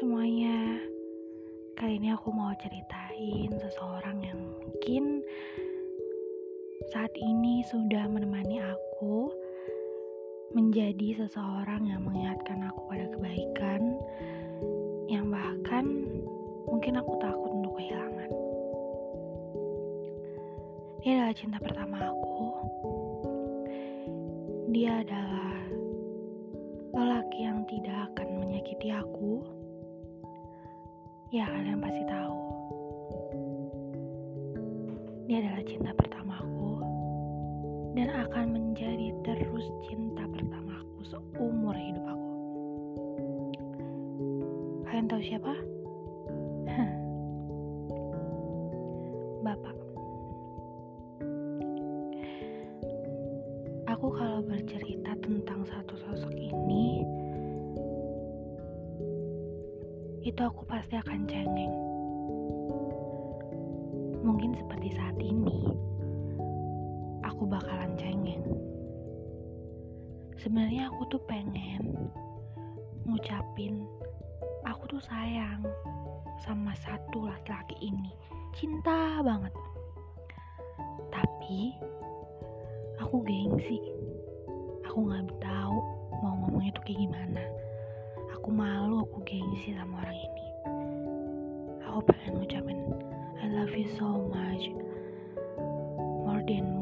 semuanya. Kali ini aku mau ceritain seseorang yang mungkin saat ini sudah menemani aku menjadi seseorang yang mengingatkan aku pada kebaikan, yang bahkan mungkin aku takut untuk kehilangan. Dia adalah cinta pertama aku. Dia adalah lelaki yang tidak akan menyakiti aku. Ya, kalian pasti tahu. Dia adalah cinta pertamaku dan akan menjadi terus cinta pertamaku seumur hidup aku. Kalian tahu siapa? Bapak. Aku kalau bercerita tentang satu sosok ini, itu aku pasti akan cengeng. Mungkin seperti saat ini, aku bakalan cengeng. Sebenarnya aku tuh pengen ngucapin, aku tuh sayang sama satu laki-laki ini, cinta banget. Tapi aku gengsi, aku gak tahu mau ngomongnya tuh kayak gimana. Aku malu, aku gengsi sama orang ini. Aku pengen ngucapin I love you so much, more than